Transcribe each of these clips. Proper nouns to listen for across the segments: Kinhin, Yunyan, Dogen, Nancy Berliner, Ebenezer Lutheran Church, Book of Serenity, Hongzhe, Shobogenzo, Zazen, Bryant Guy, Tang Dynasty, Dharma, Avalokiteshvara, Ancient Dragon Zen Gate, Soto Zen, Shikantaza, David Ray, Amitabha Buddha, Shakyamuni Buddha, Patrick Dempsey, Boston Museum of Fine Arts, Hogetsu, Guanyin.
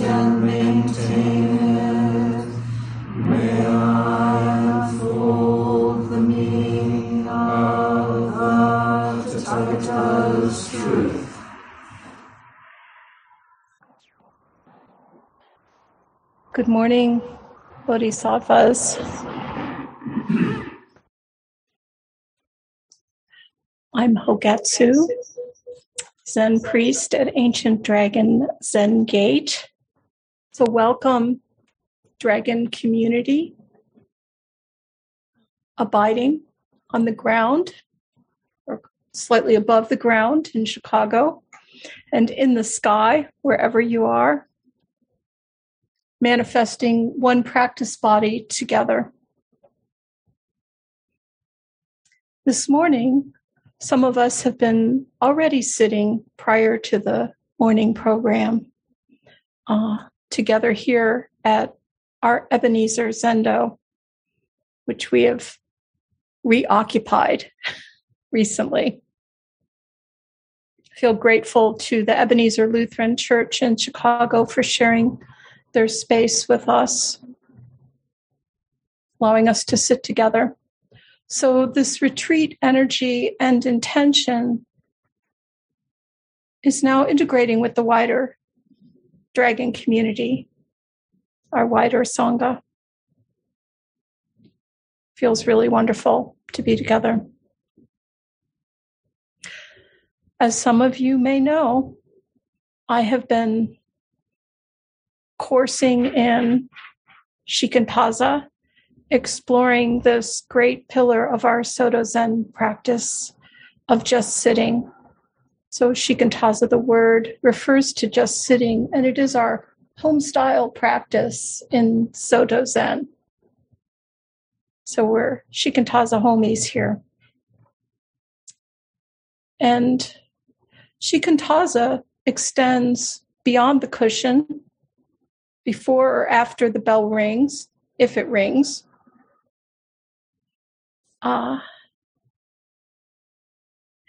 and maintain it. May I unfold the meaning of the Tathagata's truth. Good morning, Bodhisattvas. I'm Hogetsu, Zen priest at Ancient Dragon Zen Gate. So welcome, Dragon community, abiding on the ground, or slightly above the ground in Chicago, and in the sky, wherever you are, manifesting one practice body together. This morning, some of us have been already sitting prior to the morning program together here at our Ebenezer Zendo, which we have reoccupied recently. I feel grateful to the Ebenezer Lutheran Church in Chicago for sharing their space with us, allowing us to sit together. So this retreat energy and intention is now integrating with the wider Dragon community, our wider Sangha. Feels really wonderful to be together. As some of you may know, I have been coursing in Shikantaza, exploring this great pillar of our Soto Zen practice of just sitting. So Shikantaza, the word, refers to just sitting, and it is our home style practice in Soto Zen. So we're Shikantaza homies here. And Shikantaza extends beyond the cushion, before or after the bell rings, if it rings.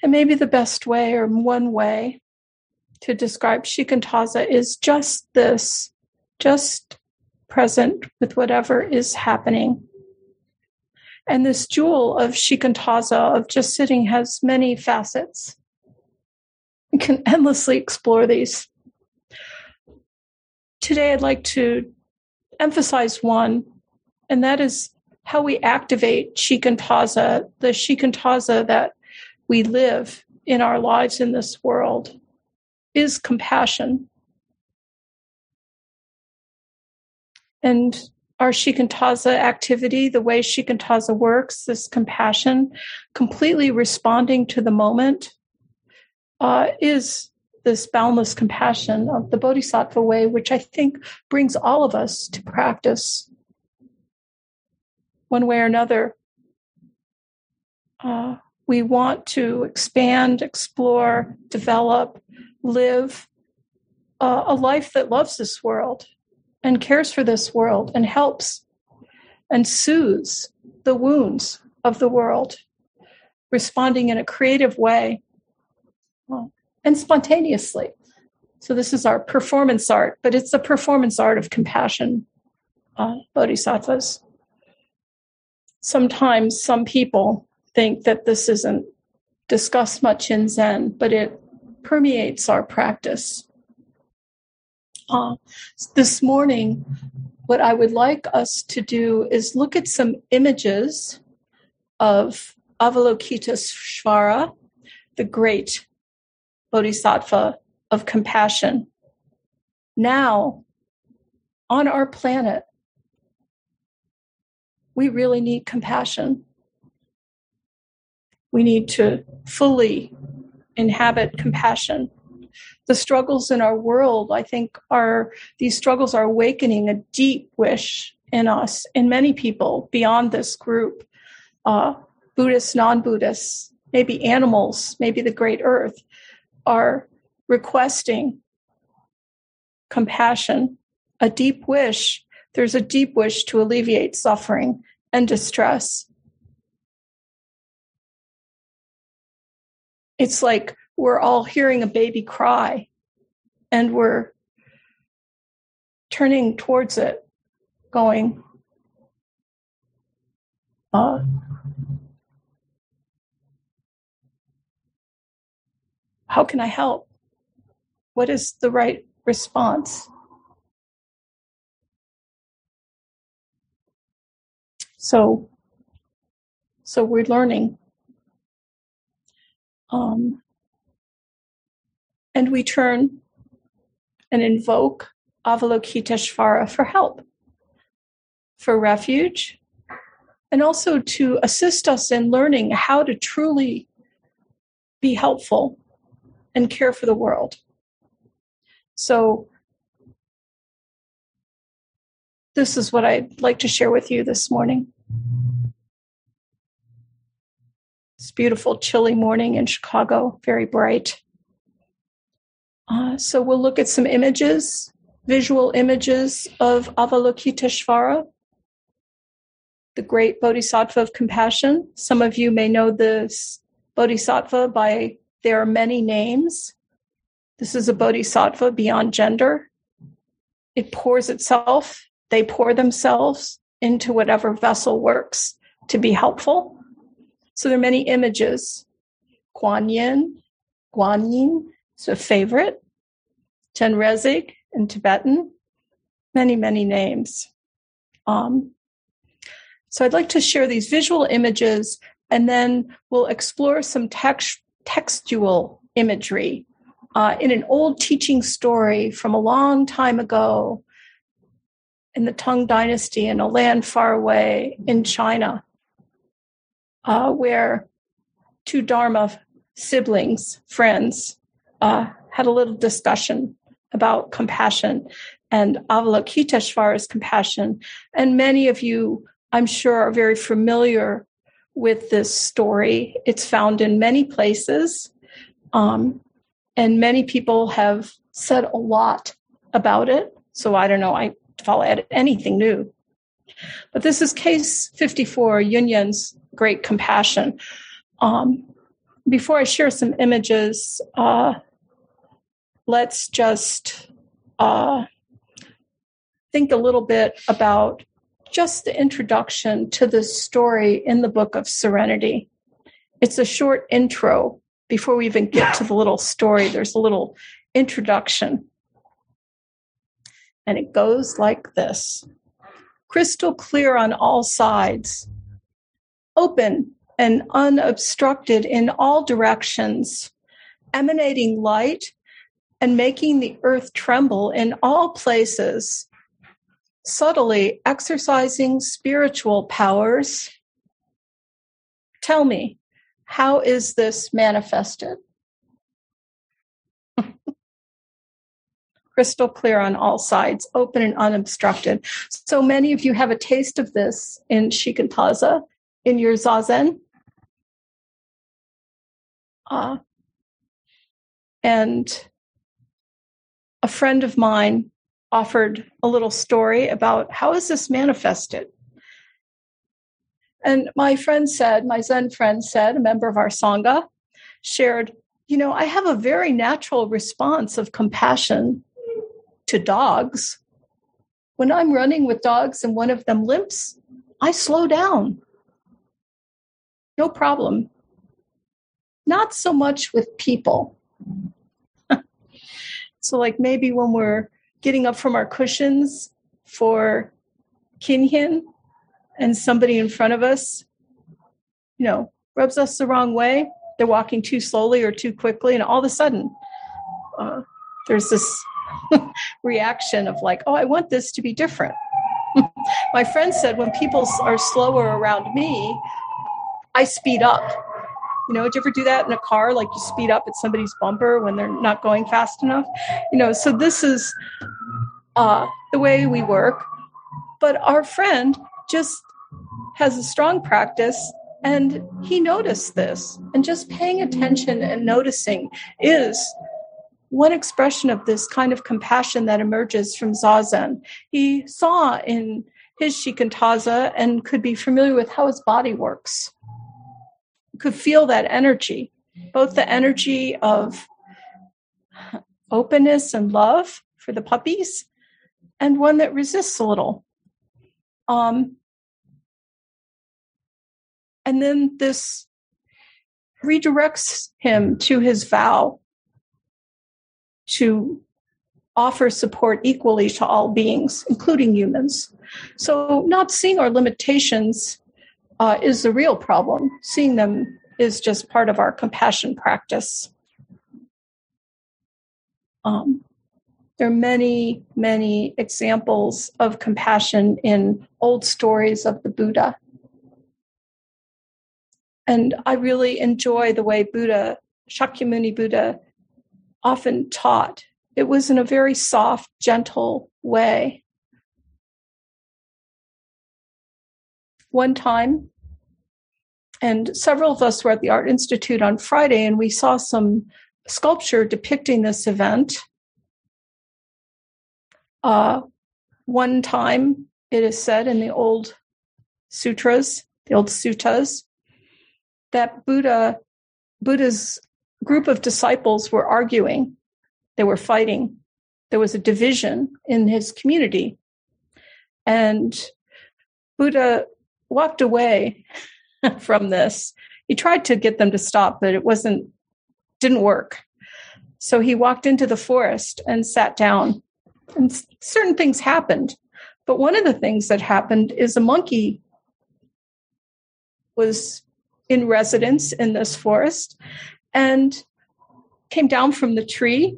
And maybe the best way, or one way, to describe Shikantaza is just this, just present with whatever is happening. And this jewel of Shikantaza, of just sitting, has many facets. You can endlessly explore these. Today, I'd like to emphasize one, and that is how we activate Shikantaza, the Shikantaza that we live in our lives in this world, is compassion. And our Shikantaza activity, the way Shikantaza works, this compassion, completely responding to the moment, is this boundless compassion of the Bodhisattva way, which I think brings all of us to practice one way or another. We want to expand, explore, develop, live a life that loves this world and cares for this world and helps and soothes the wounds of the world, responding in a creative way and spontaneously. So this is our performance art, but it's a performance art of compassion, Bodhisattvas. Sometimes some people think that this isn't discussed much in Zen, but it permeates our practice. This morning, what I would like us to do is look at some images of Avalokiteshvara, the great Bodhisattva of compassion, now on our planet. We really need compassion. We need to fully inhabit compassion. the struggles in our world, I think, are these struggles are awakening a deep wish in us, in many people beyond this group, Buddhists, non-Buddhists, maybe animals, maybe the great earth, are requesting compassion, a deep wish. There's a deep wish to alleviate suffering and distress. It's like we're all hearing a baby cry and we're turning towards it, going, how can I help? What is the right response? So we're learning. And we turn and invoke Avalokiteshvara for help, for refuge, and also to assist us in learning how to truly be helpful and care for the world. So this is what I'd like to share with you this morning. It's beautiful, chilly morning in Chicago, very bright. So we'll look at some images, visual images of Avalokiteshvara, the great Bodhisattva of compassion. Some of you may know this Bodhisattva by their many names. This is a Bodhisattva beyond gender. It pours itself. They pour themselves into whatever vessel works to be helpful. So there are many images. Guanyin is a favorite. Chenrezig in Tibetan. Many, many names. So I'd like to share these visual images, and then we'll explore some textual imagery. In an old teaching story from a long time ago in the Tang Dynasty in a land far away in China, where two Dharma siblings, friends, had a little discussion about compassion and Avalokiteshvara's compassion. And many of you, I'm sure, are very familiar with this story. It's found in many places, and many people have said a lot about it. So I don't know if I'll add anything new. But this is case 54, Yunyan's great compassion. Before I share some images, let's just think a little bit about just the introduction to this story in the Book of Serenity. It's a short intro. Before we even get to the little story, there's a little introduction. And it goes like this. Crystal clear on all sides, open and unobstructed in all directions, emanating light and making the earth tremble in all places, subtly exercising spiritual powers. Tell me, how is this manifested? Crystal clear on all sides, open and unobstructed. So many of you have a taste of this in Shikantaza, in your Zazen. And a friend of mine offered a little story about how is this manifested? And my friend said, my Zen friend said, a member of our Sangha, shared, you know, I have a very natural response of compassion to dogs. When I'm running with dogs and one of them limps, I slow down. No problem. Not so much with people. So like maybe when we're getting up from our cushions for Kinhin, and somebody in front of us, you know, rubs us the wrong way. They're walking too slowly or too quickly. And all of a sudden, there's this reaction of like, oh, I want this to be different. My friend said when people are slower around me, I speed up. You know, did you ever do that in a car? Like you speed up at somebody's bumper when they're not going fast enough? You know, so this is the way we work. But our friend just has a strong practice, and he noticed this. And just paying attention and noticing is one expression of this kind of compassion that emerges from Zazen. He saw in his Shikantaza and could be familiar with how his body works. Could feel that energy, both the energy of openness and love for the puppies, and one that resists a little. And then this redirects him to his vow to offer support equally to all beings, including humans. So not seeing our limitations is the real problem. Seeing them is just part of our compassion practice. There are many, many examples of compassion in old stories of the Buddha. And I really enjoy the way Buddha, Shakyamuni Buddha, often taught. It was in a very soft, gentle way. One time, and several of us were at the Art Institute on Friday, and we saw some sculpture depicting this event. One time, it is said in the old sutras, the old suttas, that Buddha's group of disciples were arguing. They were fighting. There was a division in his community. And Buddha walked away from this. He tried to get them to stop, but it didn't work. So he walked into the forest and sat down. And certain things happened. But one of the things that happened is a monkey was in residence in this forest and came down from the tree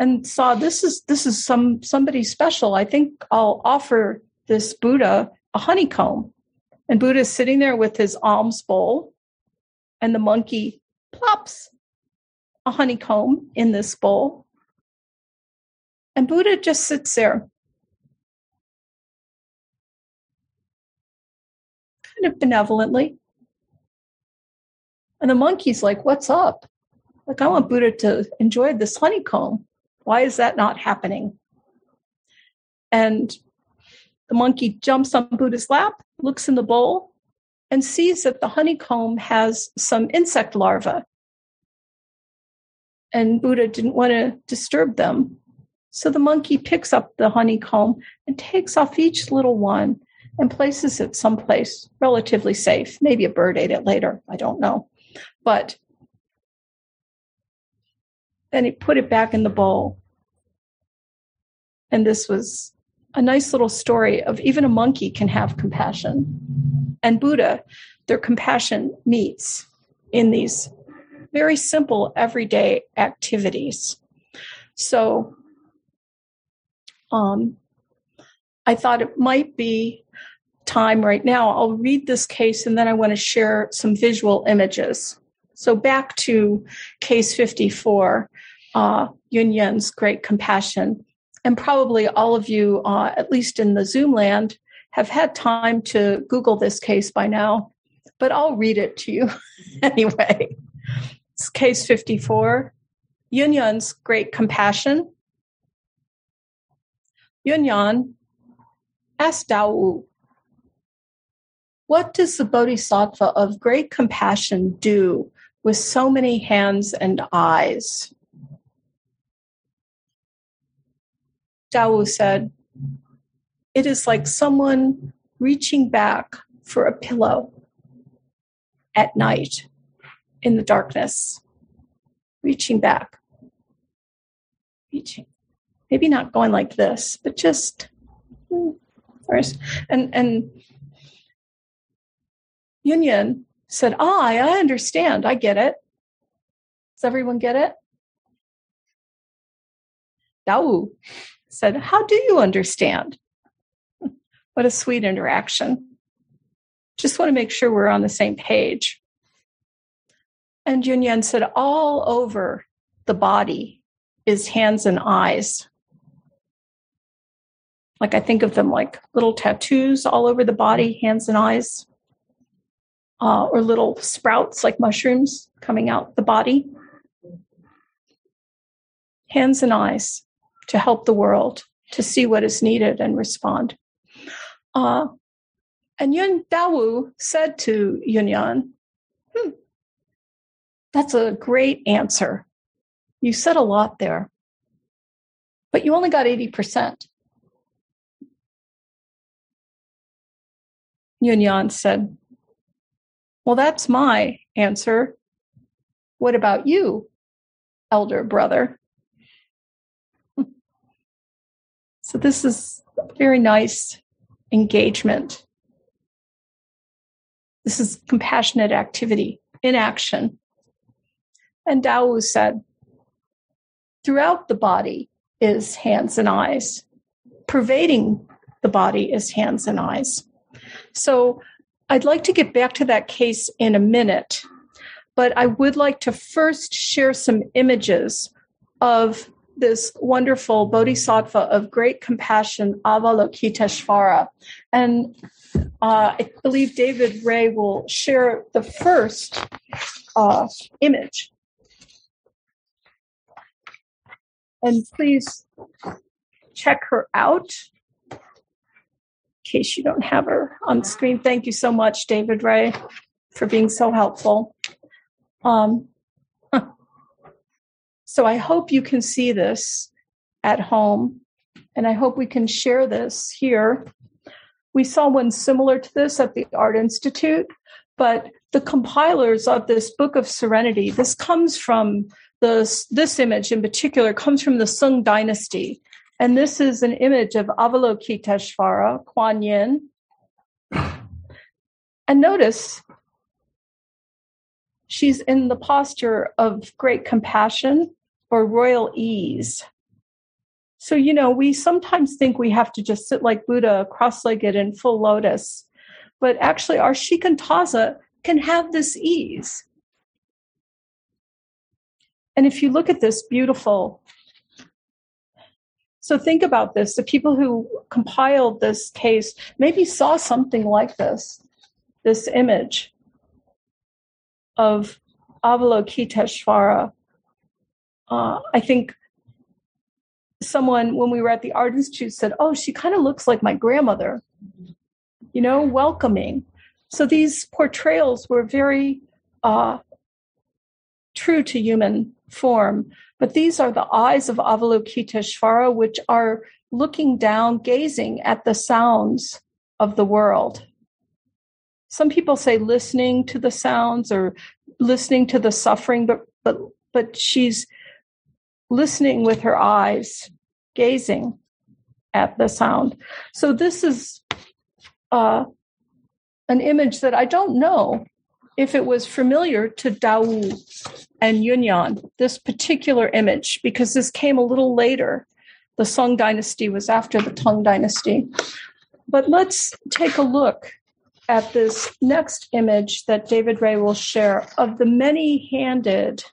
and saw, this is somebody special. I think I'll offer this Buddha a honeycomb. And Buddha is sitting there with his alms bowl, and the monkey plops a honeycomb in this bowl. And Buddha just sits there, kind of benevolently. And the monkey's like, what's up? Like, I want Buddha to enjoy this honeycomb. Why is that not happening? And the monkey jumps on Buddha's lap, looks in the bowl, and sees that the honeycomb has some insect larvae. And Buddha didn't want to disturb them. So the monkey picks up the honeycomb and takes off each little one and places it someplace relatively safe. Maybe a bird ate it later. I don't know. But then he put it back in the bowl. And this was a nice little story of even a monkey can have compassion. And Buddha, their compassion meets in these very simple everyday activities. So I thought it might be time right now. I'll read this case, and then I want to share some visual images. So back to case 54, Yunyan's great compassion. And probably all of you, at least in the Zoom land, have had time to Google this case by now. But I'll read it to you anyway. It's case 54, Yunyan's great compassion. Yunyan asked Daowu, what does the Bodhisattva of great compassion do with so many hands and eyes? Daowu said, it is like someone reaching back for a pillow at night in the darkness. Reaching. Maybe not going like this, but just first. And Yunyan said, I understand. I get it. Does everyone get it? Daowu said, how do you understand? What a sweet interaction. Just want to make sure we're on the same page. And Yunyan said, all over the body is hands and eyes. Like, I think of them like little tattoos all over the body, hands and eyes, or little sprouts like mushrooms coming out the body. Hands and eyes to help the world, to see what is needed and respond. And Daowu said to Yunyan, that's a great answer. You said a lot there, but you only got 80%. Yunyan said, well, that's my answer. What about you, elder brother? So this is a very nice engagement. This is compassionate activity in action. And Daowu said, throughout the body is hands and eyes. Pervading the body is hands and eyes. So I'd like to get back to that case in a minute, but I would like to first share some images of this wonderful bodhisattva of great compassion, Avalokiteshvara. And I believe David Ray will share the first image. And please check her out in case you don't have her on screen. Thank you so much, David Ray, for being so helpful. So I hope you can see this at home, and I hope we can share this here. We saw one similar to this at the Art Institute, but the compilers of this Book of Serenity, this comes from this image in particular comes from the Sung Dynasty. And this is an image of Avalokiteshvara, Guanyin. And notice she's in the posture of great compassion or royal ease. So, you know, we sometimes think we have to just sit like Buddha, cross-legged in full lotus. But actually, our Shikantaza can have this ease. And if you look at this beautiful, so think about this. The people who compiled this case maybe saw something like this, this image of Avalokiteshvara. I think someone, when we were at the Art Institute, said, oh, she kind of looks like my grandmother, you know, welcoming. So these portrayals were very true to human form. But these are the eyes of Avalokiteshvara, which are looking down, gazing at the sounds of the world. Some people say listening to the sounds or listening to the suffering, but she's listening with her eyes, gazing at the sound. So this is an image that I don't know if it was familiar to Daowu and Yunyan, this particular image, because this came a little later. The Song Dynasty was after the Tang Dynasty. But let's take a look at this next image that David Ray will share of the many-handed,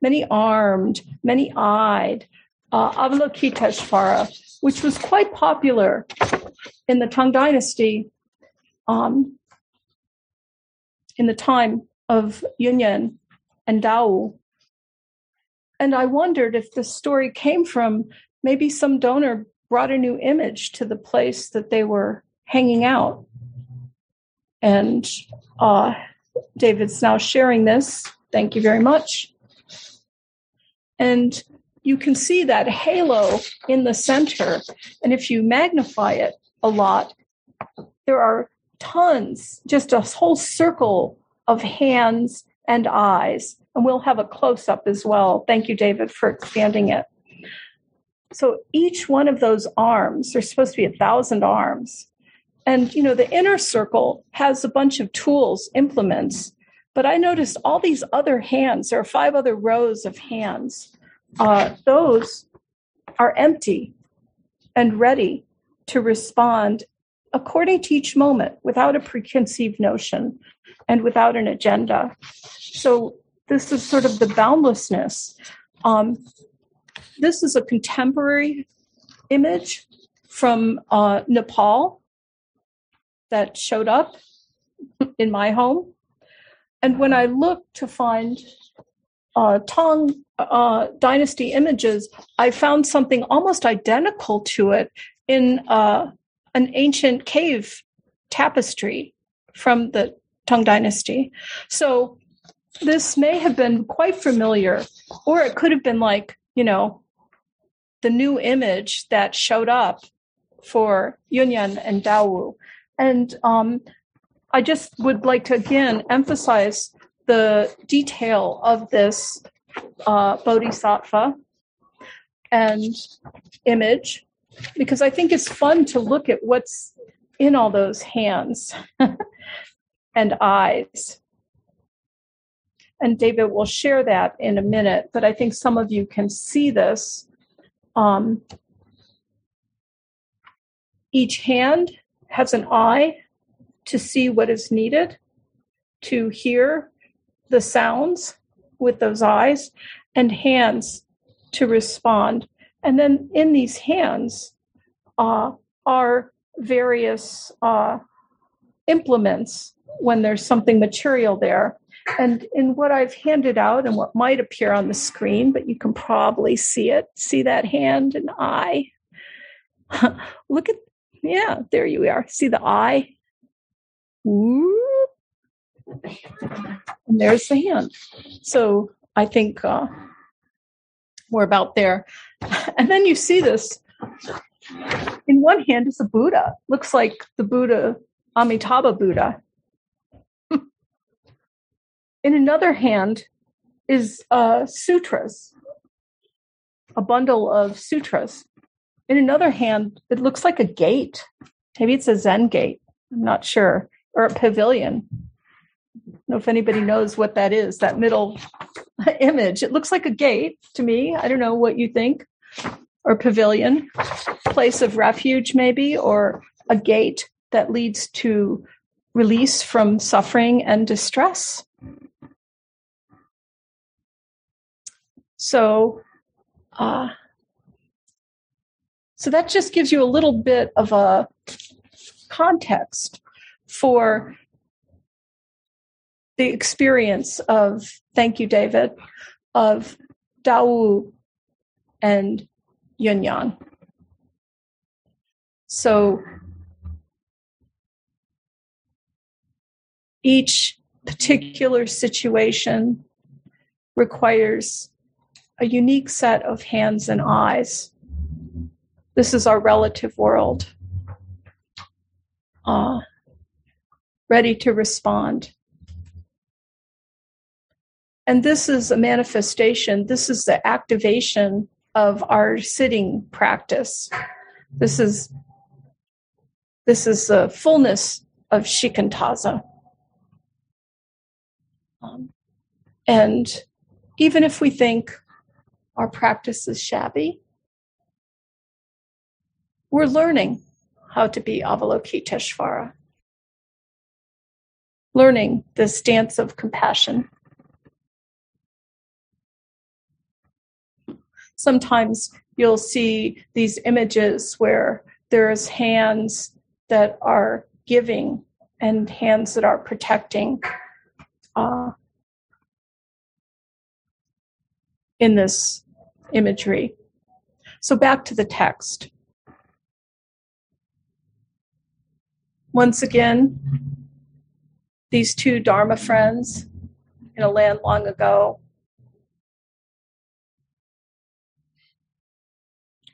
many-armed, many-eyed Avalokiteshvara, which was quite popular in the Tang Dynasty. In the time of Yunyan and Daowu. And I wondered if the story came from maybe some donor brought a new image to the place that they were hanging out. And David's now sharing this. Thank you very much. And you can see that halo in the center. And if you magnify it a lot, there are tons, just a whole circle of hands and eyes. And we'll have a close-up as well. Thank you, David, for expanding it. So each one of those arms, there's supposed to be 1,000 arms. And, you know, the inner circle has a bunch of tools, implements. But I noticed all these other hands, there are 5 other rows of hands. Those are empty and ready to respond according to each moment, without a preconceived notion and without an agenda. So this is sort of the boundlessness. This is a contemporary image from Nepal that showed up in my home. And when I looked to find Tang Dynasty images, I found something almost identical to it in an ancient cave tapestry from the Tang Dynasty. So this may have been quite familiar, or it could have been like, you know, the new image that showed up for Yunyan and Daowu. And I just would like to, again, emphasize the detail of this bodhisattva and image, because I think it's fun to look at what's in all those hands and eyes. And David will share that in a minute, but I think some of you can see this. Each hand has an eye to see what is needed, to hear the sounds with those eyes, and hands to respond. And then in these hands are various implements when there's something material there. And in what I've handed out and what might appear on the screen, but you can probably see it, see that hand and eye. Look at, yeah, there you are. See the eye? Ooh. And there's the hand. So I think we're about there. And then you see this. In one hand is a Buddha. Looks like the Buddha, Amitabha Buddha. In another hand is sutras, a bundle of sutras. In another hand, it looks like a gate. Maybe it's a Zen gate. I'm not sure. Or a pavilion. I don't know if anybody knows what that is, that middle image. It looks like a gate to me. I don't know what you think. Or pavilion, place of refuge maybe, or a gate that leads to release from suffering and distress. So that just gives you a little bit of a context for the experience of, thank you, David, of Daowu and Yunyan. So each particular situation requires a unique set of hands and eyes. This is our relative world, ready to respond. And this is a manifestation. This is the activation of our sitting practice. This is the fullness of Shikantaza. And even if we think our practice is shabby, we're learning how to be Avalokiteshvara, learning the stance of compassion. Sometimes you'll see these images where there's hands that are giving and hands that are protecting. In this imagery. So back to the text. Once again, these two Dharma friends in a land long ago,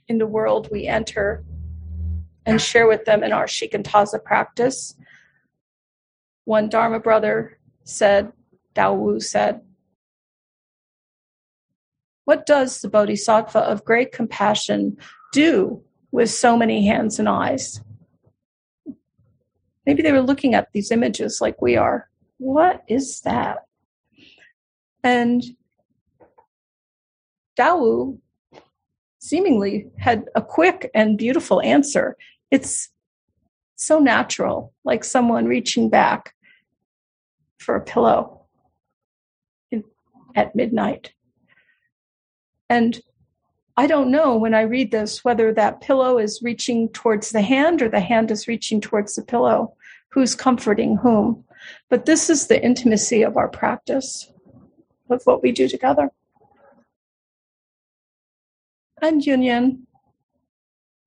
in the world we enter and share with them in our Shikantaza practice. One Dharma brother said, Daowu said, "What does the bodhisattva of great compassion do with so many hands and eyes?" Maybe they were looking at these images like we are. What is that? And Daowu seemingly had a quick and beautiful answer. It's so natural, like someone reaching back for a pillow. at midnight. And I don't know when I read this whether that pillow is reaching towards the hand or the hand is reaching towards the pillow. Who's comforting whom? But this is the intimacy of our practice, of what we do together. And Yunyan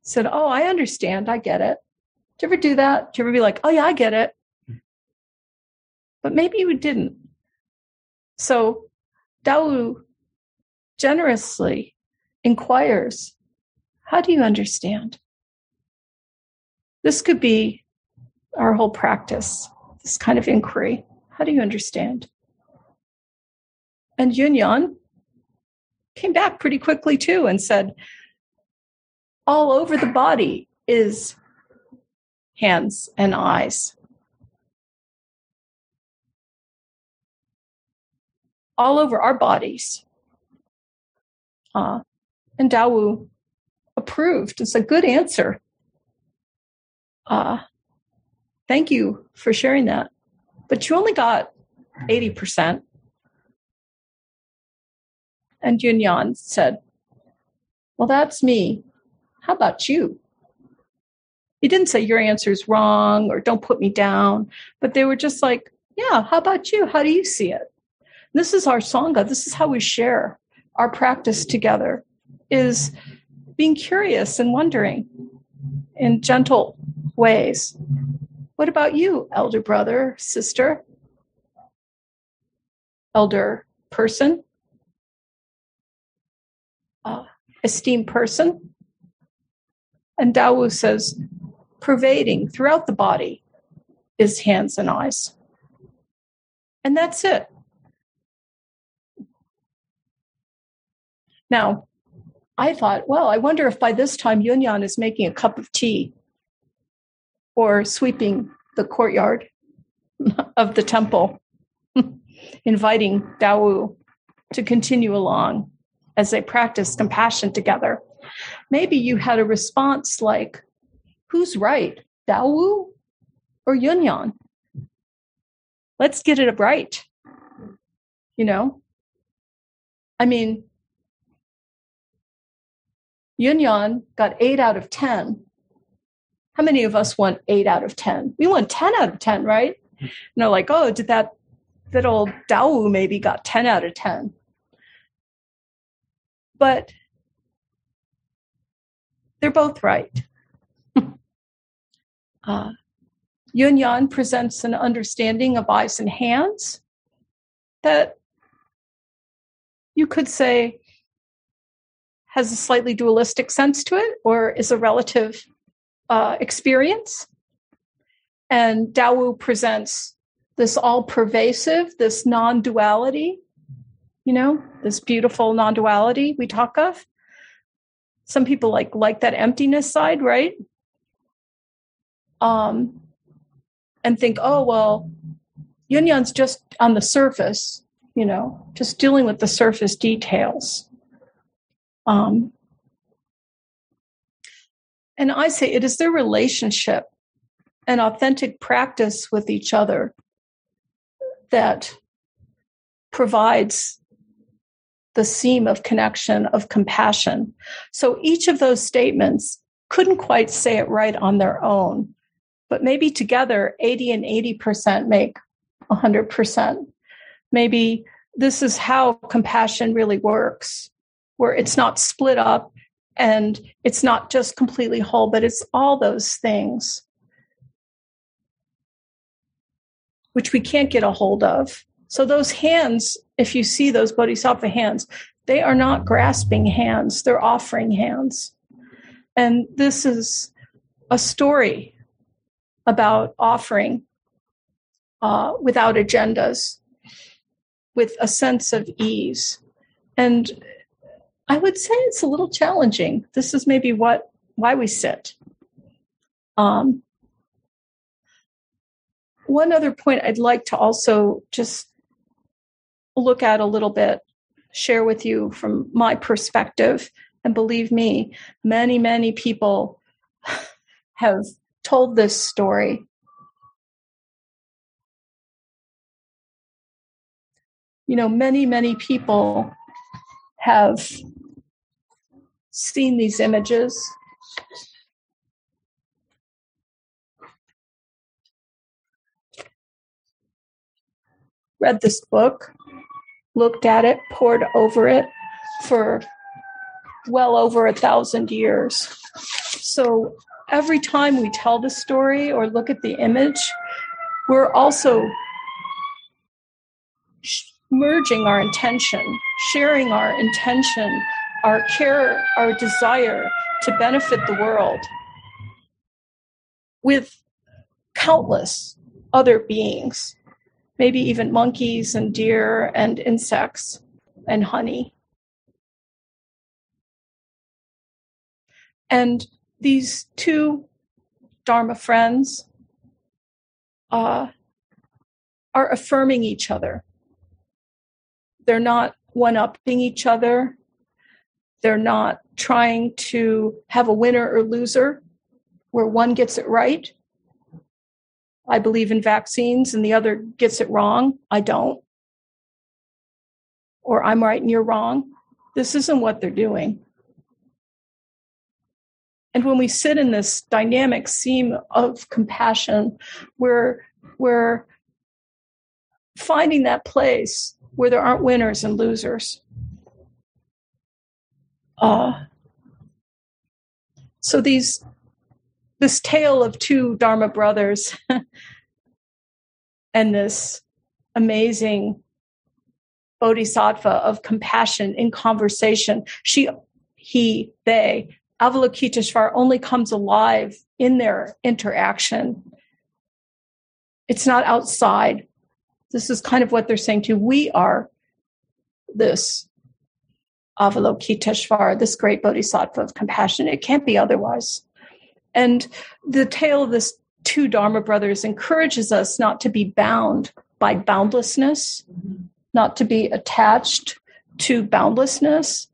said, "Oh, I understand. I get it." Do you ever do that? Do you ever be like, "Oh, yeah, I get it"? But maybe you didn't. So Daowu generously inquires, "How do you understand?" This could be our whole practice, this kind of inquiry. How do you understand? And Yunyan came back pretty quickly too and said, all over the body is hands and eyes. All over our bodies. And Daowu approved. It's a good answer. Thank you for sharing that. But you only got 80%. And Yunyan said, "Well, that's me. How about you?" He didn't say your answer's wrong or don't put me down, but they were just like, "Yeah, how about you? How do you see it?" This is our Sangha. This is how we share our practice together, is being curious and wondering in gentle ways. What about you, elder brother, sister, elder person, esteemed person? And Daowu says, pervading throughout the body is hands and eyes. And that's it. Now, I thought, well, I wonder if by this time Yunyan is making a cup of tea or sweeping the courtyard of the temple, inviting Daowu to continue along as they practice compassion together. Maybe you had a response like, "Who's right, Daowu or Yunyan? Let's get it right." You know? I mean, Yunyan got 8 out of 10. How many of us want 8 out of 10? We want 10 out of 10, right? And they're like, "Oh, did that old Daowu maybe got 10 out of 10. But they're both right. Yunyan presents an understanding of eyes and hands that you could say has a slightly dualistic sense to it, or is a relative experience. And Daowu presents this all-pervasive, this non-duality, you know, this beautiful non-duality we talk of. Some people like that emptiness side, right? And think, oh, well, Yunyan's just on the surface, you know, just dealing with the surface details. And I say it is their relationship and authentic practice with each other that provides the seam of connection, of compassion. So each of those statements couldn't quite say it right on their own, but maybe together 80 and 80% make 100%. Maybe this is how compassion really works, where it's not split up and it's not just completely whole, but it's all those things which we can't get a hold of. So those hands, if you see those bodhisattva hands, they are not grasping hands, they're offering hands. And this is a story about offering without agendas, with a sense of ease. And I would say it's a little challenging. This is maybe why we sit. One other point I'd like to also just look at a little bit, share with you from my perspective. And believe me, many, many people have told this story. you know, many, many people have seen these images. Read this book, looked at it, pored over it for well over 1,000 years. So every time we tell the story or look at the image, we're also merging our intention, sharing our intention, our care, our desire to benefit the world with countless other beings. Maybe even monkeys and deer and insects and honey. And these two Dharma friends are affirming each other. They're not one-upping each other. They're not trying to have a winner or loser where one gets it right. I believe in vaccines and the other gets it wrong. I don't. Or I'm right and you're wrong. This isn't what they're doing. And when we sit in this dynamic seam of compassion, we're finding that place where there aren't winners and losers. So these... this tale of two Dharma brothers and this amazing bodhisattva of compassion in conversation. They, Avalokiteshvara only comes alive in their interaction. It's not outside. This is kind of what they're saying too. We are this Avalokiteshvara, this great bodhisattva of compassion. It can't be otherwise. And the tale of this two Dharma brothers encourages us not to be bound by boundlessness, not to be attached to boundlessness,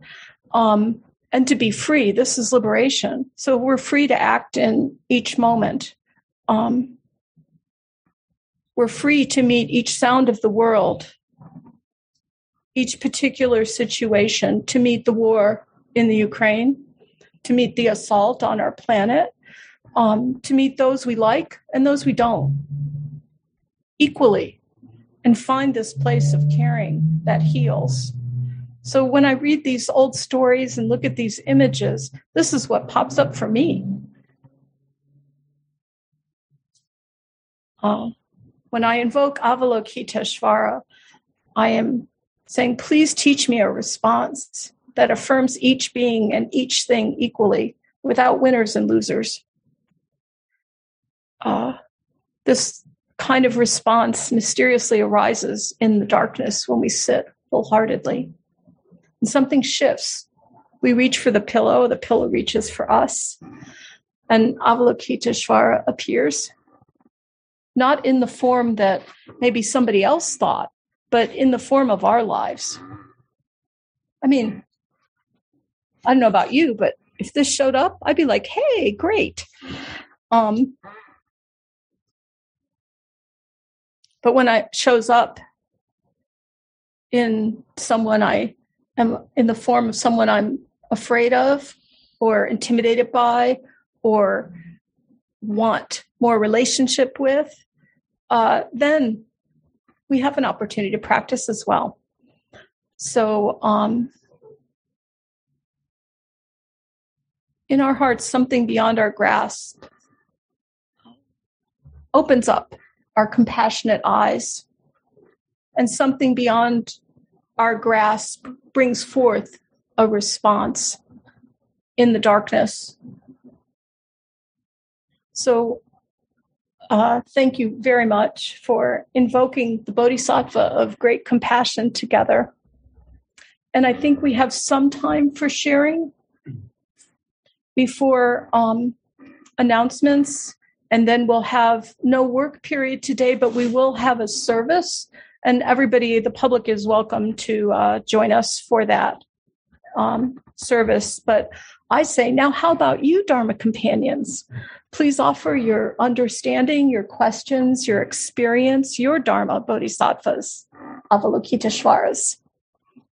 and to be free. This is liberation. So we're free to act in each moment. We're free to meet each sound of the world, each particular situation, to meet the war in the Ukraine, to meet the assault on our planet, to meet those we like and those we don't equally, and find this place of caring that heals. So when I read these old stories and look at these images, this is what pops up for me. When I invoke Avalokiteshvara, I am saying, please teach me a response that affirms each being and each thing equally, without winners and losers. This kind of response mysteriously arises in the darkness when we sit wholeheartedly. And something shifts. We reach for the pillow reaches for us. And Avalokiteshvara appears, not in the form that maybe somebody else thought, but in the form of our lives. I mean, I don't know about you, but if this showed up, I'd be like, hey, great. But when it shows up in someone I am, in the form of someone I'm afraid of or intimidated by or want more relationship with, then we have an opportunity to practice as well. So in our hearts, something beyond our grasp opens up our compassionate eyes, and something beyond our grasp brings forth a response in the darkness. So thank you very much for invoking the Bodhisattva of great compassion together. And I think we have some time for sharing before announcements, and then we'll have no work period today, but we will have a service, and everybody, the public, is welcome to join us for that service. But I say, now, how about you, Dharma companions? Please offer your understanding, your questions, your experience, your Dharma bodhisattvas. Avalokiteshvaras.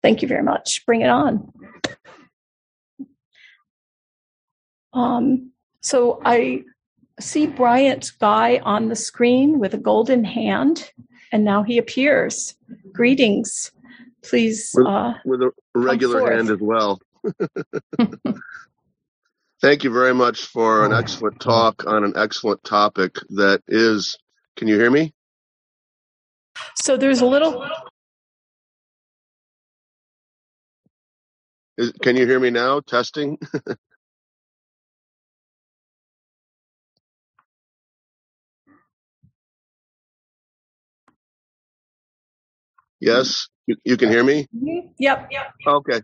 Thank you very much. Bring it on. So I see Bryant Guy on the screen with a golden hand, and now he appears. Greetings. Please. With a regular hand as well. Thank you very much for an excellent talk on an excellent topic that is, can you hear me? So there's a little. Can you hear me now? Testing. Yes, you can hear me? Yep. Okay.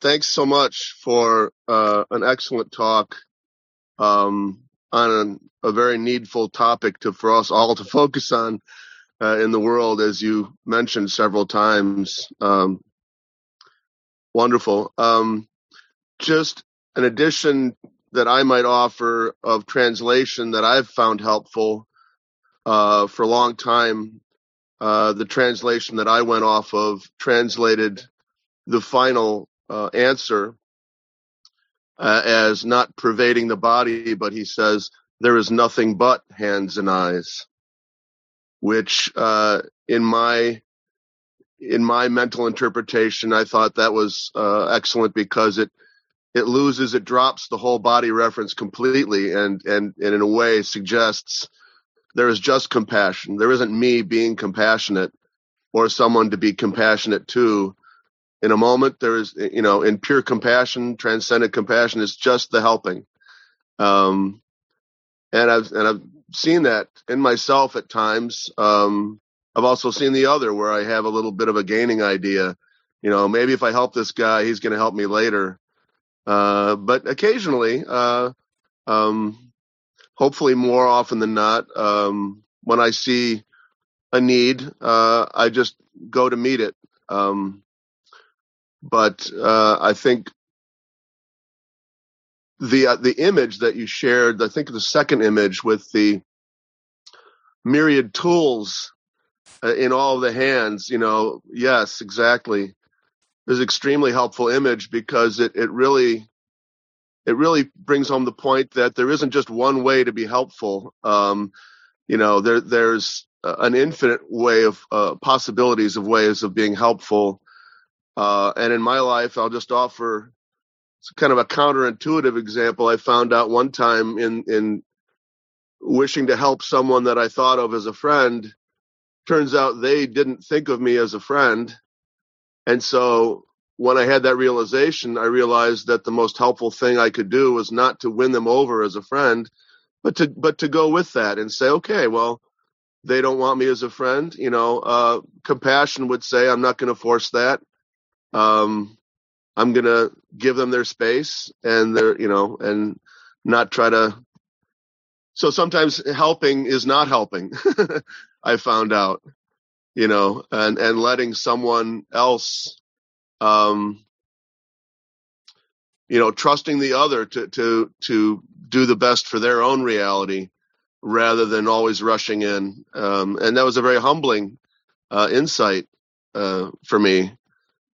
Thanks so much for an excellent talk on a very needful topic for us all to focus on in the world, as you mentioned several times. Wonderful. Just an addition that I might offer of translation that I've found helpful for a long time. The translation that I went off of translated the final answer as not pervading the body, but he says, there is nothing but hands and eyes, which in my mental interpretation, I thought that was excellent because it drops the whole body reference completely and in a way suggests there is just compassion. There isn't me being compassionate or someone to be compassionate to. In a moment, there is, in pure compassion, transcendent compassion, it's just the helping. And I've seen that in myself at times. I've also seen the other where I have a little bit of a gaining idea. Maybe if I help this guy, he's going to help me later. But occasionally, hopefully more often than not, when I see a need, I just go to meet it. But I think the image that you shared, I think the second image with the myriad tools in all the hands, yes, exactly, is an extremely helpful image because it really brings home the point that there isn't just one way to be helpful. There's an infinite way of possibilities of ways of being helpful. And in my life, I'll just offer kind of a counterintuitive example. I found out one time in wishing to help someone that I thought of as a friend, turns out they didn't think of me as a friend. And so when I had that realization, I realized that the most helpful thing I could do was not to win them over as a friend, but to go with that and say, okay, well, they don't want me as a friend. Compassion would say, I'm not going to force that. I'm going to give them their space and their, and not try to. So sometimes helping is not helping. I found out, and letting someone else, trusting the other to do the best for their own reality rather than always rushing in. And that was a very humbling insight for me.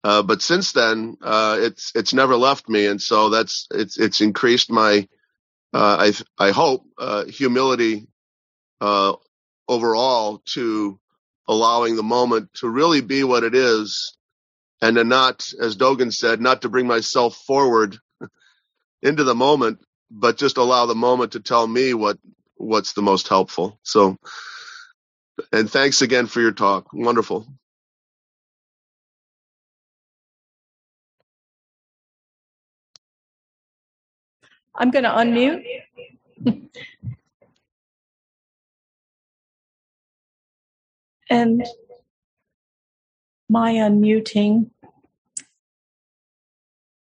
But since then, it's never left me. And so it's increased my, I hope, humility overall to allowing the moment to really be what it is. And to not, as Dogen said, not to bring myself forward into the moment, but just allow the moment to tell me what's the most helpful. So, and thanks again for your talk. Wonderful. I'm going to unmute. And my unmuting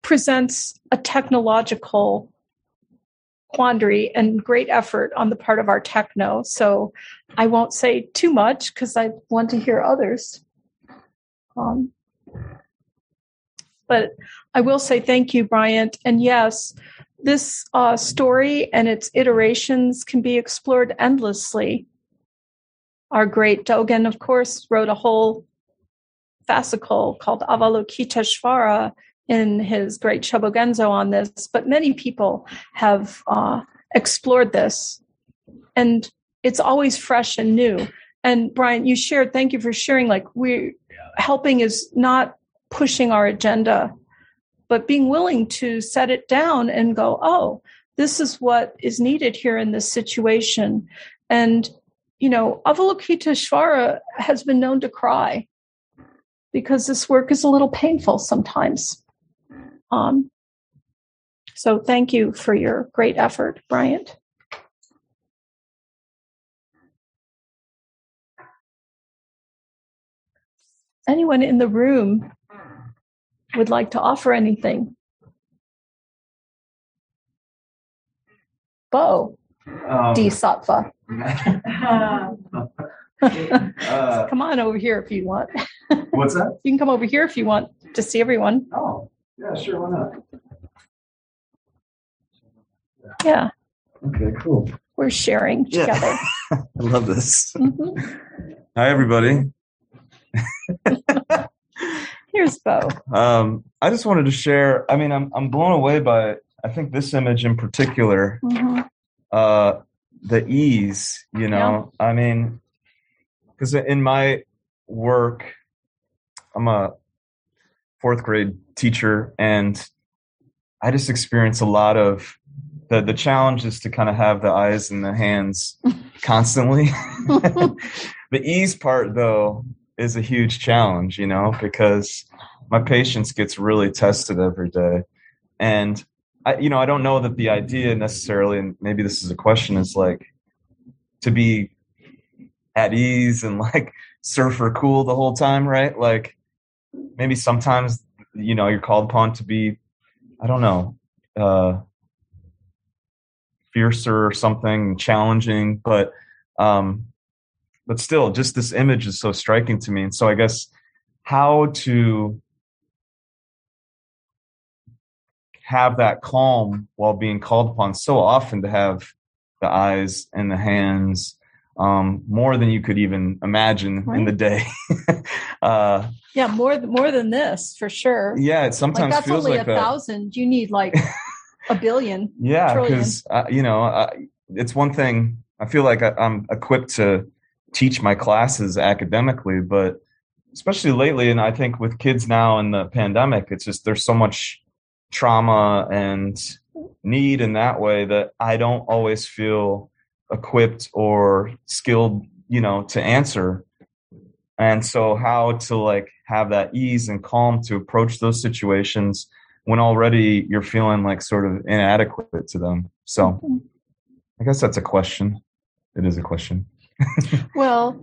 presents a technological quandary and great effort on the part of our techno. So I won't say too much because I want to hear others. But I will say thank you, Bryant. And yes, this story and its iterations can be explored endlessly. Our great Dogen, of course, wrote a whole fascicle called Avalokiteshvara in his great Shobogenzo on this, but many people have explored this, and it's always fresh and new. And Brian, you shared, thank you for sharing, like we're helping is not pushing our agenda, but being willing to set it down and go, oh, this is what is needed here in this situation. And, you know, Avalokiteshvara has been known to cry because this work is a little painful sometimes. So thank you for your great effort, Bryant. Anyone in the room would like to offer anything? Bo, D. Sattva. So come on over here if you want. What's that? You can come over here if you want to see everyone. Oh, yeah, sure, why not? Yeah. Okay, cool. We're sharing together. Yeah. I love this. Mm-hmm. Hi, everybody. Here's Bo. I just wanted to share. I mean, I'm blown away by, I think, this image in particular. Mm-hmm. The ease, you know. Yeah. I mean, because in my work, I'm a fourth grade teacher, and I just experience a lot of the challenge is to kind of have the eyes and the hands constantly. The ease part, though, is a huge challenge, you know, because my patience gets really tested every day. And I don't know that the idea necessarily, and maybe this is a question, is like to be at ease and like surfer cool the whole time, right? Like maybe sometimes, you know, you're called upon to be, I don't know, fiercer or something, challenging, but still, just this image is so striking to me. And so I guess how to have that calm while being called upon so often to have the eyes and the hands more than you could even imagine, right, in the day. Yeah, more than this, for sure. Yeah, it sometimes like feels like that. That's only 1,000. You need like 1 billion. Yeah, because, it's one thing. I feel like I'm equipped to teach my classes academically, but especially lately, and I think with kids now in the pandemic, it's just there's so much trauma and need in that way that I don't always feel equipped or skilled, you know, to answer. And so how to like have that ease and calm to approach those situations when already you're feeling like sort of inadequate to them. So I guess that's a question. It is a question. Well,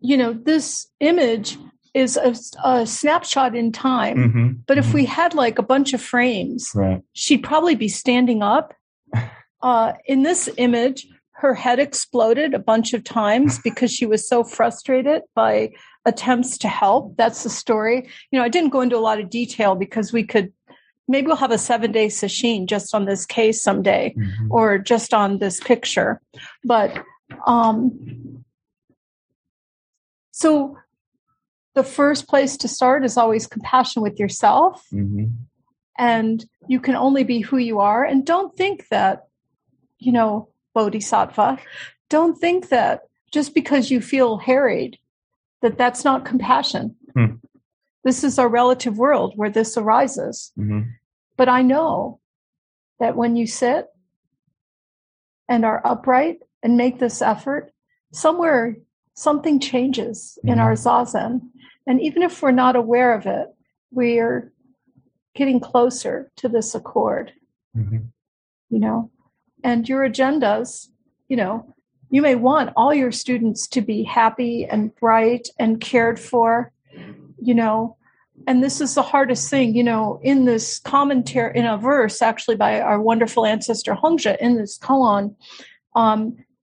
you know, this image is a snapshot in time. Mm-hmm. But if we had like a bunch of frames, right, she'd probably be standing up. In this image, her head exploded a bunch of times because she was so frustrated by attempts to help. That's the story. You know, I didn't go into a lot of detail because maybe we'll have a 7-day sesshin just on this case someday, mm-hmm, or just on this picture. But so the first place to start is always compassion with yourself, mm-hmm, and you can only be who you are. And don't think that, you know, Bodhisattva, don't think that just because you feel harried, that's not compassion. Hmm. This is our relative world where this arises. Mm-hmm. But I know that when you sit and are upright and make this effort, somewhere something changes in our zazen. And even if we're not aware of it, we're getting closer to this accord, mm-hmm, you know. And your agendas, you know, you may want all your students to be happy and bright and cared for, you know. And this is the hardest thing, you know, in this commentary, in a verse actually by our wonderful ancestor Hongzhe in this koan,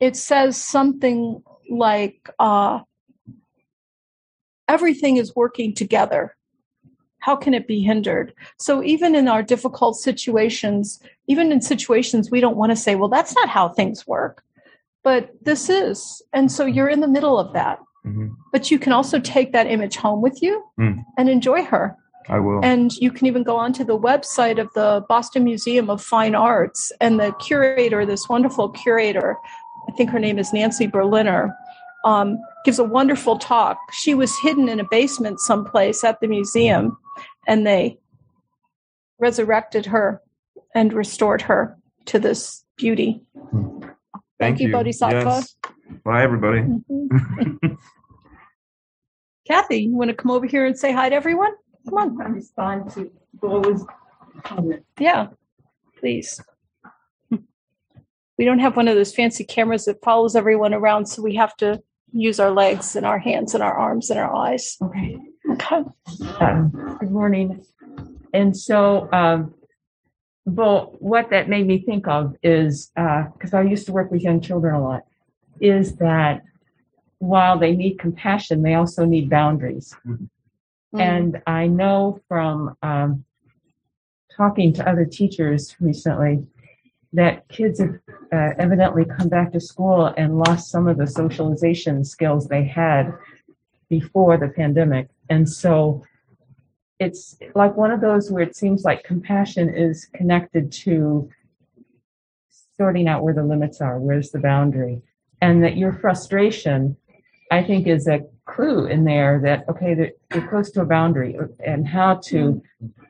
it says something like, everything is working together. How can it be hindered? So even in our difficult situations, even in situations we don't want to say, well, that's not how things work, but this is. And so you're in the middle of that. Mm-hmm. But you can also take that image home with you and enjoy her. I will. And you can even go onto the website of the Boston Museum of Fine Arts, and the curator, this wonderful curator, I think her name is Nancy Berliner, gives a wonderful talk. She was hidden in a basement someplace at the museum, and they resurrected her and restored her to this beauty. Thank you, Bodhisattva. Yes. Bye, everybody. Mm-hmm. Kathy, you want to come over here and say hi to everyone? Come on. I respond to Bo's comment. Yeah, please. We don't have one of those fancy cameras that follows everyone around, so we have to use our legs and our hands and our arms and our eyes. Okay. Good morning. And so, Bo, what that made me think of is, because I used to work with young children a lot, is that while they need compassion, they also need boundaries. Mm-hmm. And I know from talking to other teachers recently that kids have evidently come back to school and lost some of the socialization skills they had before the pandemic. And so it's like one of those where it seems like compassion is connected to sorting out where the limits are, where's the boundary. And that your frustration, I think, is a clue in there that, okay, that you're close to a boundary, and how to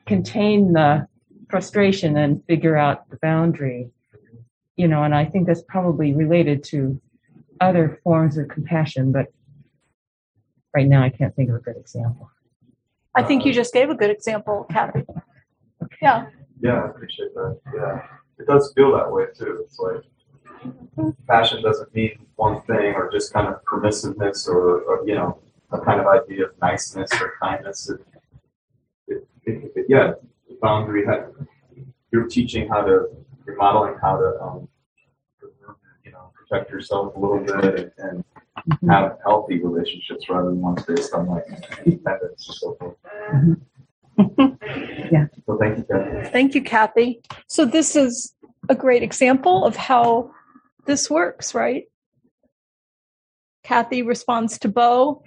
contain the frustration and figure out the boundary, you know. And I think that's probably related to other forms of compassion, but right now I can't think of a good example. I think you just gave a good example, Kathy. Yeah. Yeah, I appreciate that. Yeah. It does feel that way, too. It's like, compassion doesn't mean one thing, or just kind of permissiveness, or you know, a kind of idea of niceness or kindness. Yeah, the boundary. You're teaching how to, you're modeling how to, you know, protect yourself a little bit and have healthy relationships rather than ones based on like dependence and so forth. Yeah. So thank you, Kathy. Thank you, Kathy. So this is a great example of how this works, right? Kathy responds to Bo,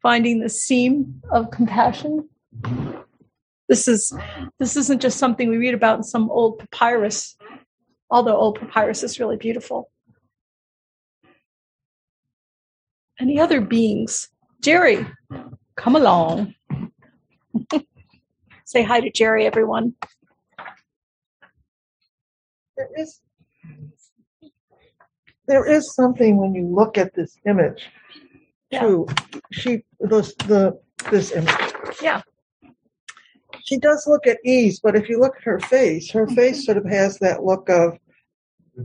finding the seam of compassion. This isn't just something we read about in some old papyrus, although old papyrus is really beautiful. Any other beings? Jerry, come along. Say hi to Jerry, everyone. There is something when you look at this image, too. Yeah. This image. Yeah. She does look at ease, but if you look at her face sort of has that look of,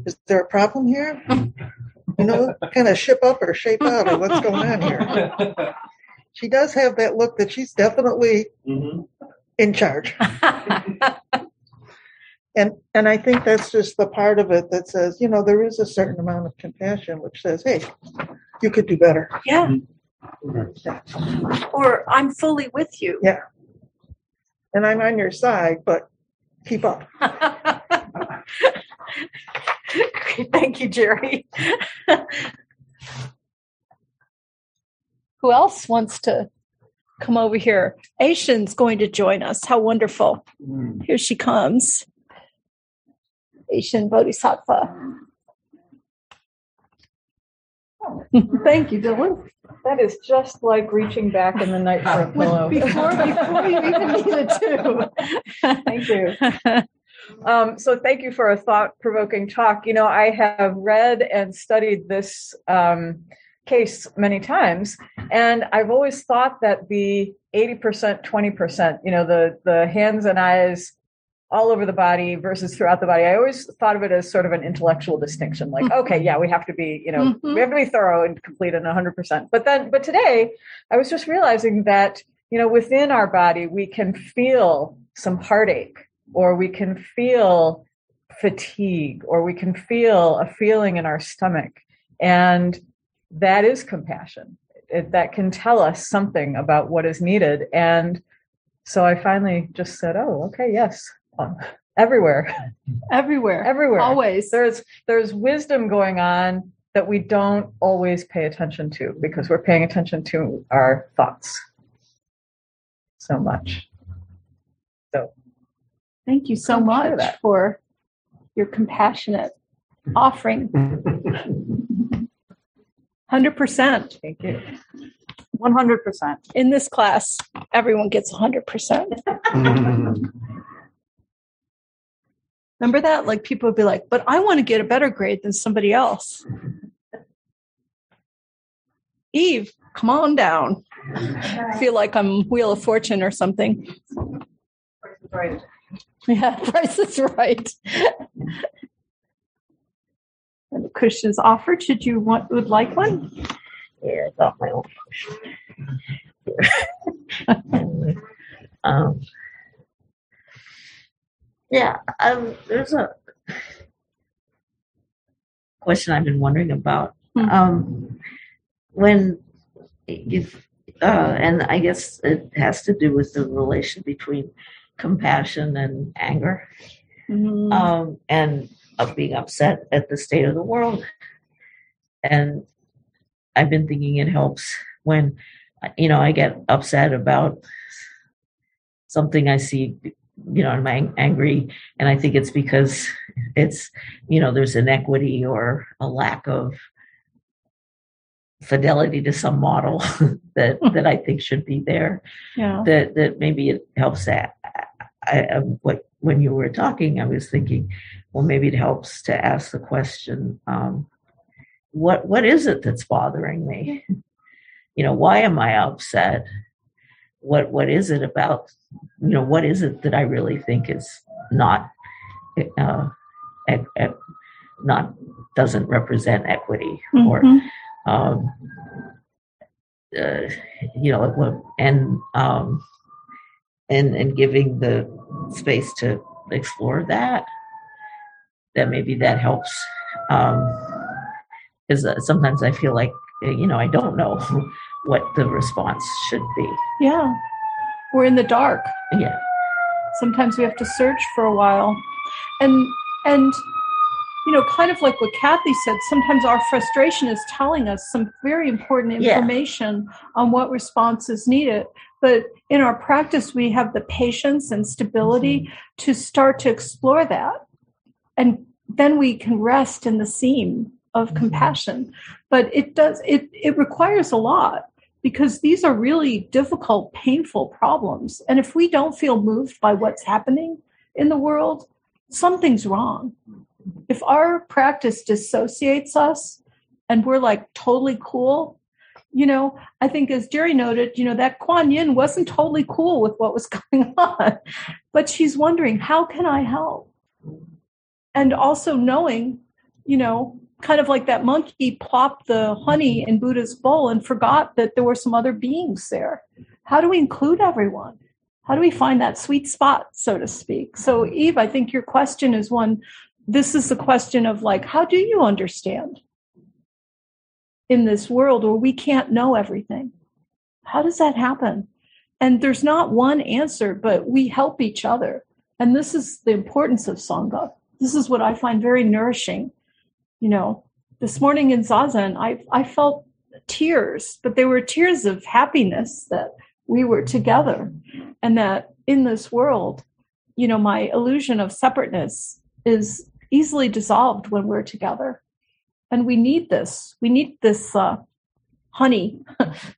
is there a problem here? You know, kind of ship up or shape out, or what's going on here? She does have that look that she's definitely in charge. And I think that's just the part of it that says, you know, there is a certain amount of compassion which says, hey, you could do better. Yeah. Or I'm fully with you. Yeah. And I'm on your side, but keep up. Thank you, Jerry. Who else wants to come over here? Aishin's going to join us. How wonderful. Here she comes. Asian Bodhisattva. Oh, thank you, Dylan. That is just like reaching back in the night for a pillow. Before you even needed to. Thank you. So thank you for a thought-provoking talk. You know, I have read and studied this case many times, and I've always thought that the 80%, 20%, you know, the hands and eyes all over the body versus throughout the body. I always thought of it as sort of an intellectual distinction. Like, okay, yeah, we have to be, you know, we have to be thorough and complete and 100%. But today I was just realizing that, you know, within our body, we can feel some heartache, or we can feel fatigue, or we can feel a feeling in our stomach. And that is compassion. That can tell us something about what is needed. And so I finally just said, oh, okay, yes. Everywhere. Always. There's wisdom going on that we don't always pay attention to because we're paying attention to our thoughts so much. So thank you so much for your compassionate offering. 100%. Thank you. 100%. In this class, everyone gets 100%. Remember that? Like, people would be like, but I want to get a better grade than somebody else. Eve, come on down. I feel like I'm Wheel of Fortune or something. Price is Right. Yeah, Price is Right. And the cushion's offered. Should you would like one? Yeah, I got my own cushion. Yeah, there's a question I've been wondering about. Mm-hmm. When you've, and I guess it has to do with the relation between compassion and anger, mm-hmm. And of being upset at the state of the world. And I've been thinking it helps when, you know, I get upset about something I see, you know, I'm angry, and I think it's because it's, you know, there's inequity or a lack of fidelity to some model that I think should be there. Yeah. That maybe it helps that. When you were talking, I was thinking, well, maybe it helps to ask the question, what is it that's bothering me? You know, why am I upset? What is it about, you know, what is it that I really think is not, doesn't represent equity, mm-hmm. or, you know, and giving the space to explore that maybe that helps. Because sometimes I feel like, you know, I don't know what the response should be. Yeah. We're in the dark. Yeah. Sometimes we have to search for a while. And you know, kind of like what Kathy said, sometimes our frustration is telling us some very important information on what response is needed. But in our practice, we have the patience and stability mm-hmm. to start to explore that. And then we can rest in the seam of mm-hmm. compassion. But it requires a lot, because these are really difficult, painful problems. And if we don't feel moved by what's happening in the world, something's wrong. If our practice dissociates us and we're like totally cool, you know, I think as Jerry noted, you know, that Guanyin wasn't totally cool with what was going on, but she's wondering, how can I help? And also knowing, you know, kind of like that monkey plopped the honey in Buddha's bowl and forgot that there were some other beings there. How do we include everyone? How do we find that sweet spot, so to speak? So Eve, I think your question is one, this is the question of like, how do you understand in this world where we can't know everything? How does that happen? And there's not one answer, but we help each other. And this is the importance of Sangha. This is what I find very nourishing. You know, this morning in Zazen, I felt tears, but they were tears of happiness that we were together, and that in this world, you know, my illusion of separateness is easily dissolved when we're together. And we need this. We need this honey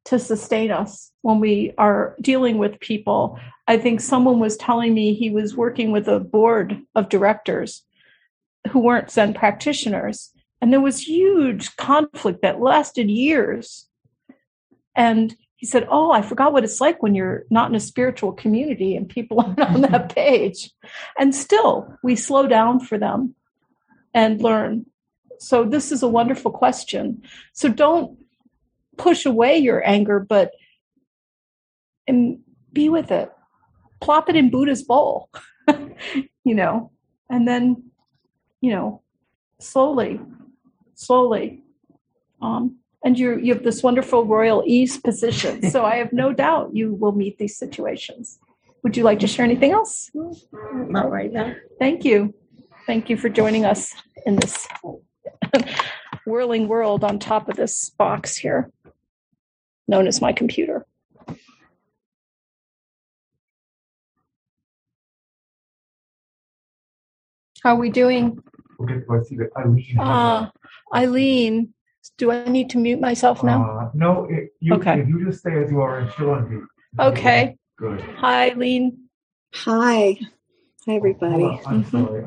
to sustain us when we are dealing with people. I think someone was telling me he was working with a board of directors who weren't Zen practitioners. And there was huge conflict that lasted years. And he said, oh, I forgot what it's like when you're not in a spiritual community and people aren't on that page. And still, we slow down for them and learn. So this is a wonderful question. So don't push away your anger, but and be with it. Plop it in Buddha's bowl, you know, and then, you know, slowly. And you have this wonderful royal ease position. So I have no doubt you will meet these situations. Would you like to share anything else? Not right now. Thank you. Thank you for joining us in this whirling world on top of this box here, known as my computer. How are we doing? Okay, let's see. Eileen. Eileen, do I need to mute myself now? No, if you just stay as you are in Sri. Okay. Good. Hi, Eileen. Hi. Hi, everybody. Hold on. I'm sorry.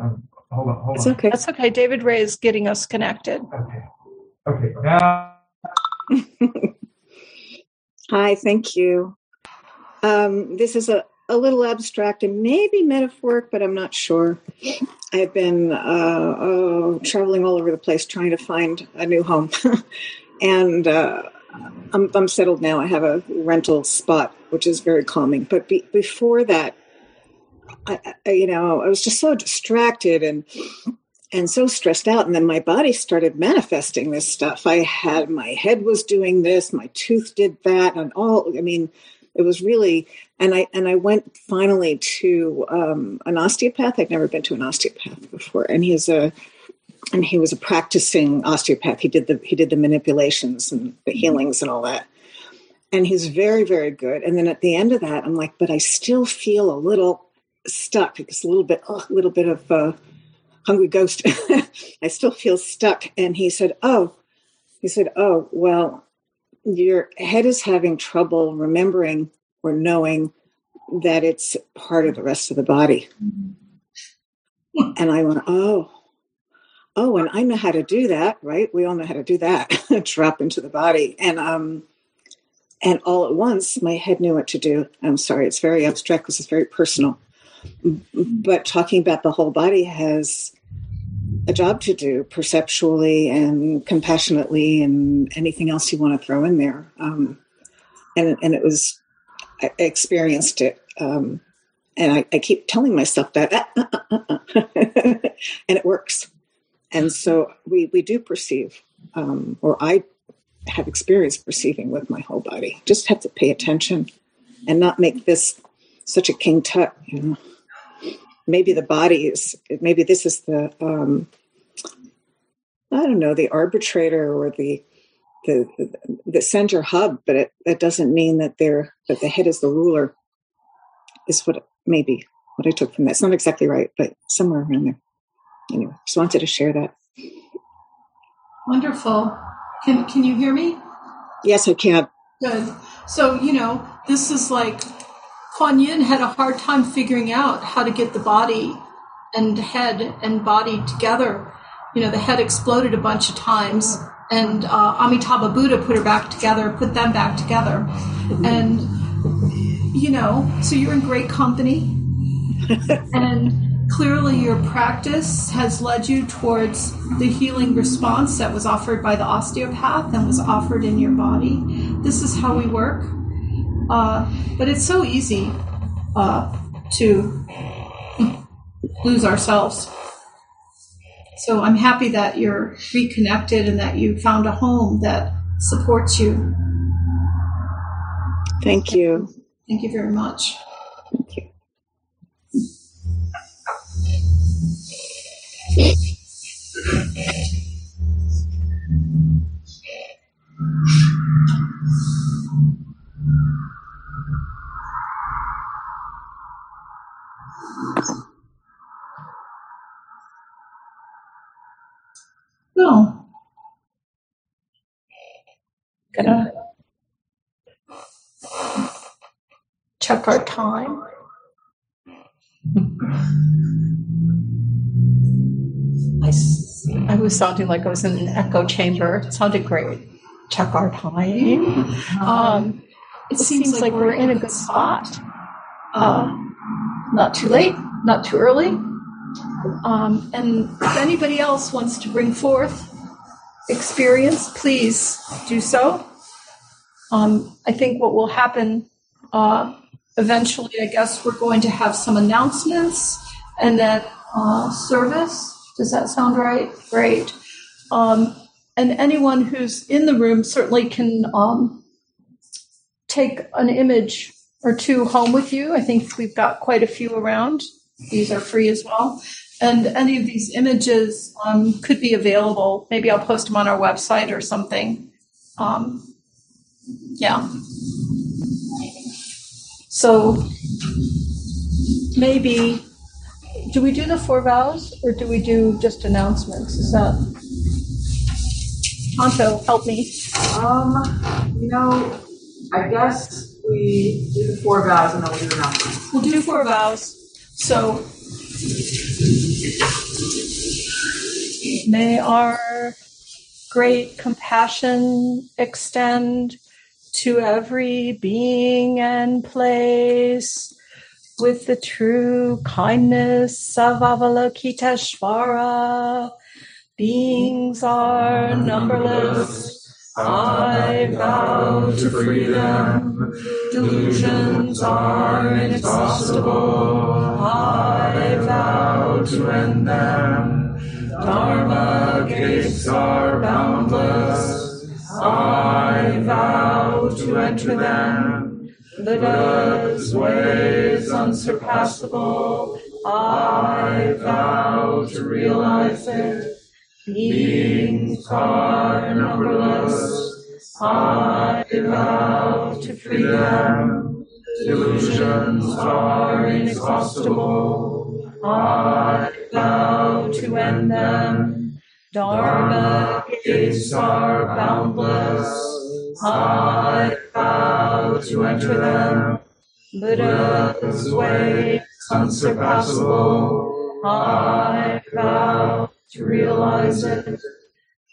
Hold on. It's okay. That's okay. David Ray is getting us connected. Okay. Now. Hi, thank you. This is a little abstract and maybe metaphoric, but I'm not sure. I've been traveling all over the place trying to find a new home. And I'm settled now. I have a rental spot, which is very calming. But before that, I was just so distracted and so stressed out. And then my body started manifesting this stuff. My head was doing this, my tooth did that, and it was really, and I went finally to an osteopath. I'd never been to an osteopath before, and he was a practicing osteopath. He did the manipulations and the healings and all that, and he's very, very good. And then at the end of that, I'm like, but I still feel a little stuck. It's a little bit of hungry ghost. I still feel stuck. And he said, well, your head is having trouble remembering or knowing that it's part of the rest of the body. Mm-hmm. And I went, oh, and I know how to do that, right? We all know how to do that, drop into the body. And all at once, my head knew what to do. I'm sorry, it's very abstract because it's very personal. But talking about the whole body has a job to do perceptually and compassionately and anything else you want to throw in there. And it was, I experienced it. And I keep telling myself that, and it works. And so we do perceive, or I have experienced perceiving with my whole body. Just have to pay attention and not make this such a king tut, you know. Maybe the body is, maybe this is the, the arbitrator or the center hub, but that doesn't mean that the head is the ruler, is what I took from that. It's not exactly right, but somewhere around there. Anyway, just wanted to share that. Wonderful. Can you hear me? Yes, I can. Good. So, this is like, Guanyin had a hard time figuring out how to get the body and head and body together. The head exploded a bunch of times, and Amitabha Buddha put them back together. And, so you're in great company. And clearly your practice has led you towards the healing response that was offered by the osteopath and was offered in your body. This is how we work. But it's so easy to lose ourselves. So I'm happy that you're reconnected and that you found a home that supports you. Thank you. Thank you very much. Thank you. No. Gonna check our time. I was sounding like I was in an echo chamber. It sounded great. Check our time. It seems like we're in a good spot. Not too late, not too early. And if anybody else wants to bring forth experience, please do so. I think what will happen eventually, I guess we're going to have some announcements and then service. Does that sound right? Great. And anyone who's in the room certainly can take an image or two home with you. I think we've got quite a few around. These are free as well. And any of these images could be available. Maybe I'll post them on our website or something. Yeah. So maybe, do we do the four vows or do we do just announcements? Is that, Tonto, help me. I guess we do the four vows and then we'll do announcements. We'll do four vows. So, may our great compassion extend to every being and place with the true kindness of Avalokiteshvara. Beings are numberless. I vow to free them. Delusions are inexhaustible. I vow to end them. Dharma gates are boundless. I vow to enter them. Buddha's ways unsurpassable. I vow to realize it. Beings are numberless. I vow to free them. Delusions are inexhaustible. I vow to end them. Dharma gates are boundless. I vow to enter them. Buddha's way unsurpassable. I vow to realize it.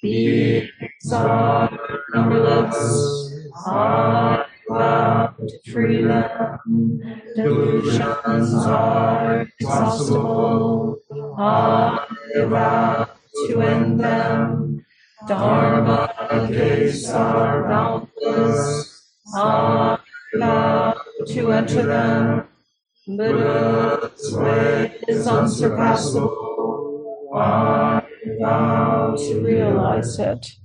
Beings are numberless. I vow to free them. Delusions are impossible. I vow to end them. Dharma gates are boundless. I vow to enter them. Buddha's way is unsurpassable. I vow to realize it.